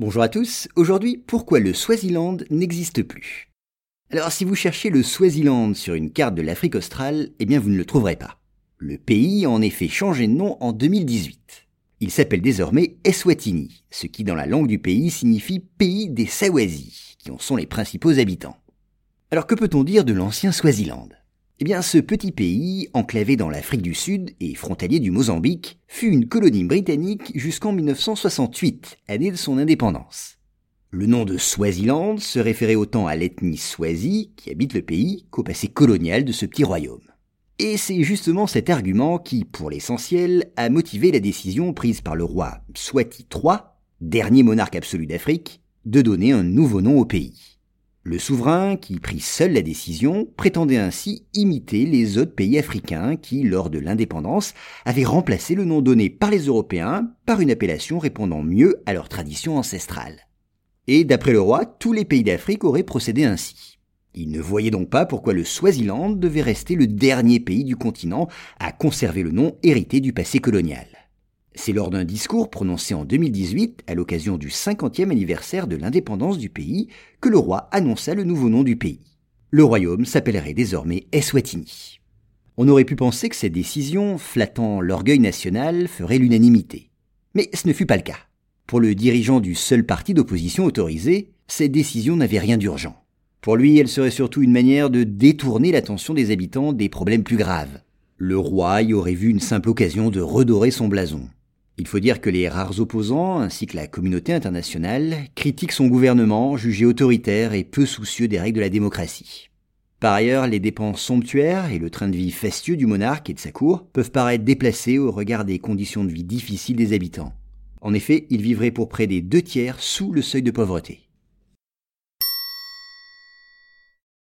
Bonjour à tous, aujourd'hui, pourquoi le Swaziland n'existe plus? Alors si vous cherchez le Swaziland sur une carte de l'Afrique australe, eh bien vous ne le trouverez pas. Le pays a en effet changé de nom en 2018. Il s'appelle désormais Eswatini, ce qui dans la langue du pays signifie « pays des Sawazi », qui en sont les principaux habitants. Alors que peut-on dire de l'ancien Swaziland? Eh bien ce petit pays, enclavé dans l'Afrique du Sud et frontalier du Mozambique, fut une colonie britannique jusqu'en 1968, année de son indépendance. Le nom de Swaziland se référait autant à l'ethnie Swazi, qui habite le pays, qu'au passé colonial de ce petit royaume. Et c'est justement cet argument qui, pour l'essentiel, a motivé la décision prise par le roi Mswati III, dernier monarque absolu d'Afrique, de donner un nouveau nom au pays. Le souverain, qui prit seul la décision, prétendait ainsi imiter les autres pays africains qui, lors de l'indépendance, avaient remplacé le nom donné par les Européens par une appellation répondant mieux à leur tradition ancestrale. Et d'après le roi, tous les pays d'Afrique auraient procédé ainsi. Il ne voyait donc pas pourquoi le Swaziland devait rester le dernier pays du continent à conserver le nom hérité du passé colonial. C'est lors d'un discours prononcé en 2018, à l'occasion du 50e anniversaire de l'indépendance du pays, que le roi annonça le nouveau nom du pays. Le royaume s'appellerait désormais Eswatini. On aurait pu penser que cette décision, flattant l'orgueil national, ferait l'unanimité. Mais ce ne fut pas le cas. Pour le dirigeant du seul parti d'opposition autorisé, cette décision n'avait rien d'urgent. Pour lui, elle serait surtout une manière de détourner l'attention des habitants des problèmes plus graves. Le roi y aurait vu une simple occasion de redorer son blason. Il faut dire que les rares opposants, ainsi que la communauté internationale, critiquent son gouvernement, jugé autoritaire et peu soucieux des règles de la démocratie. Par ailleurs, les dépenses somptuaires et le train de vie fastueux du monarque et de sa cour peuvent paraître déplacés au regard des conditions de vie difficiles des habitants. En effet, ils vivraient pour près des 2/3 sous le seuil de pauvreté.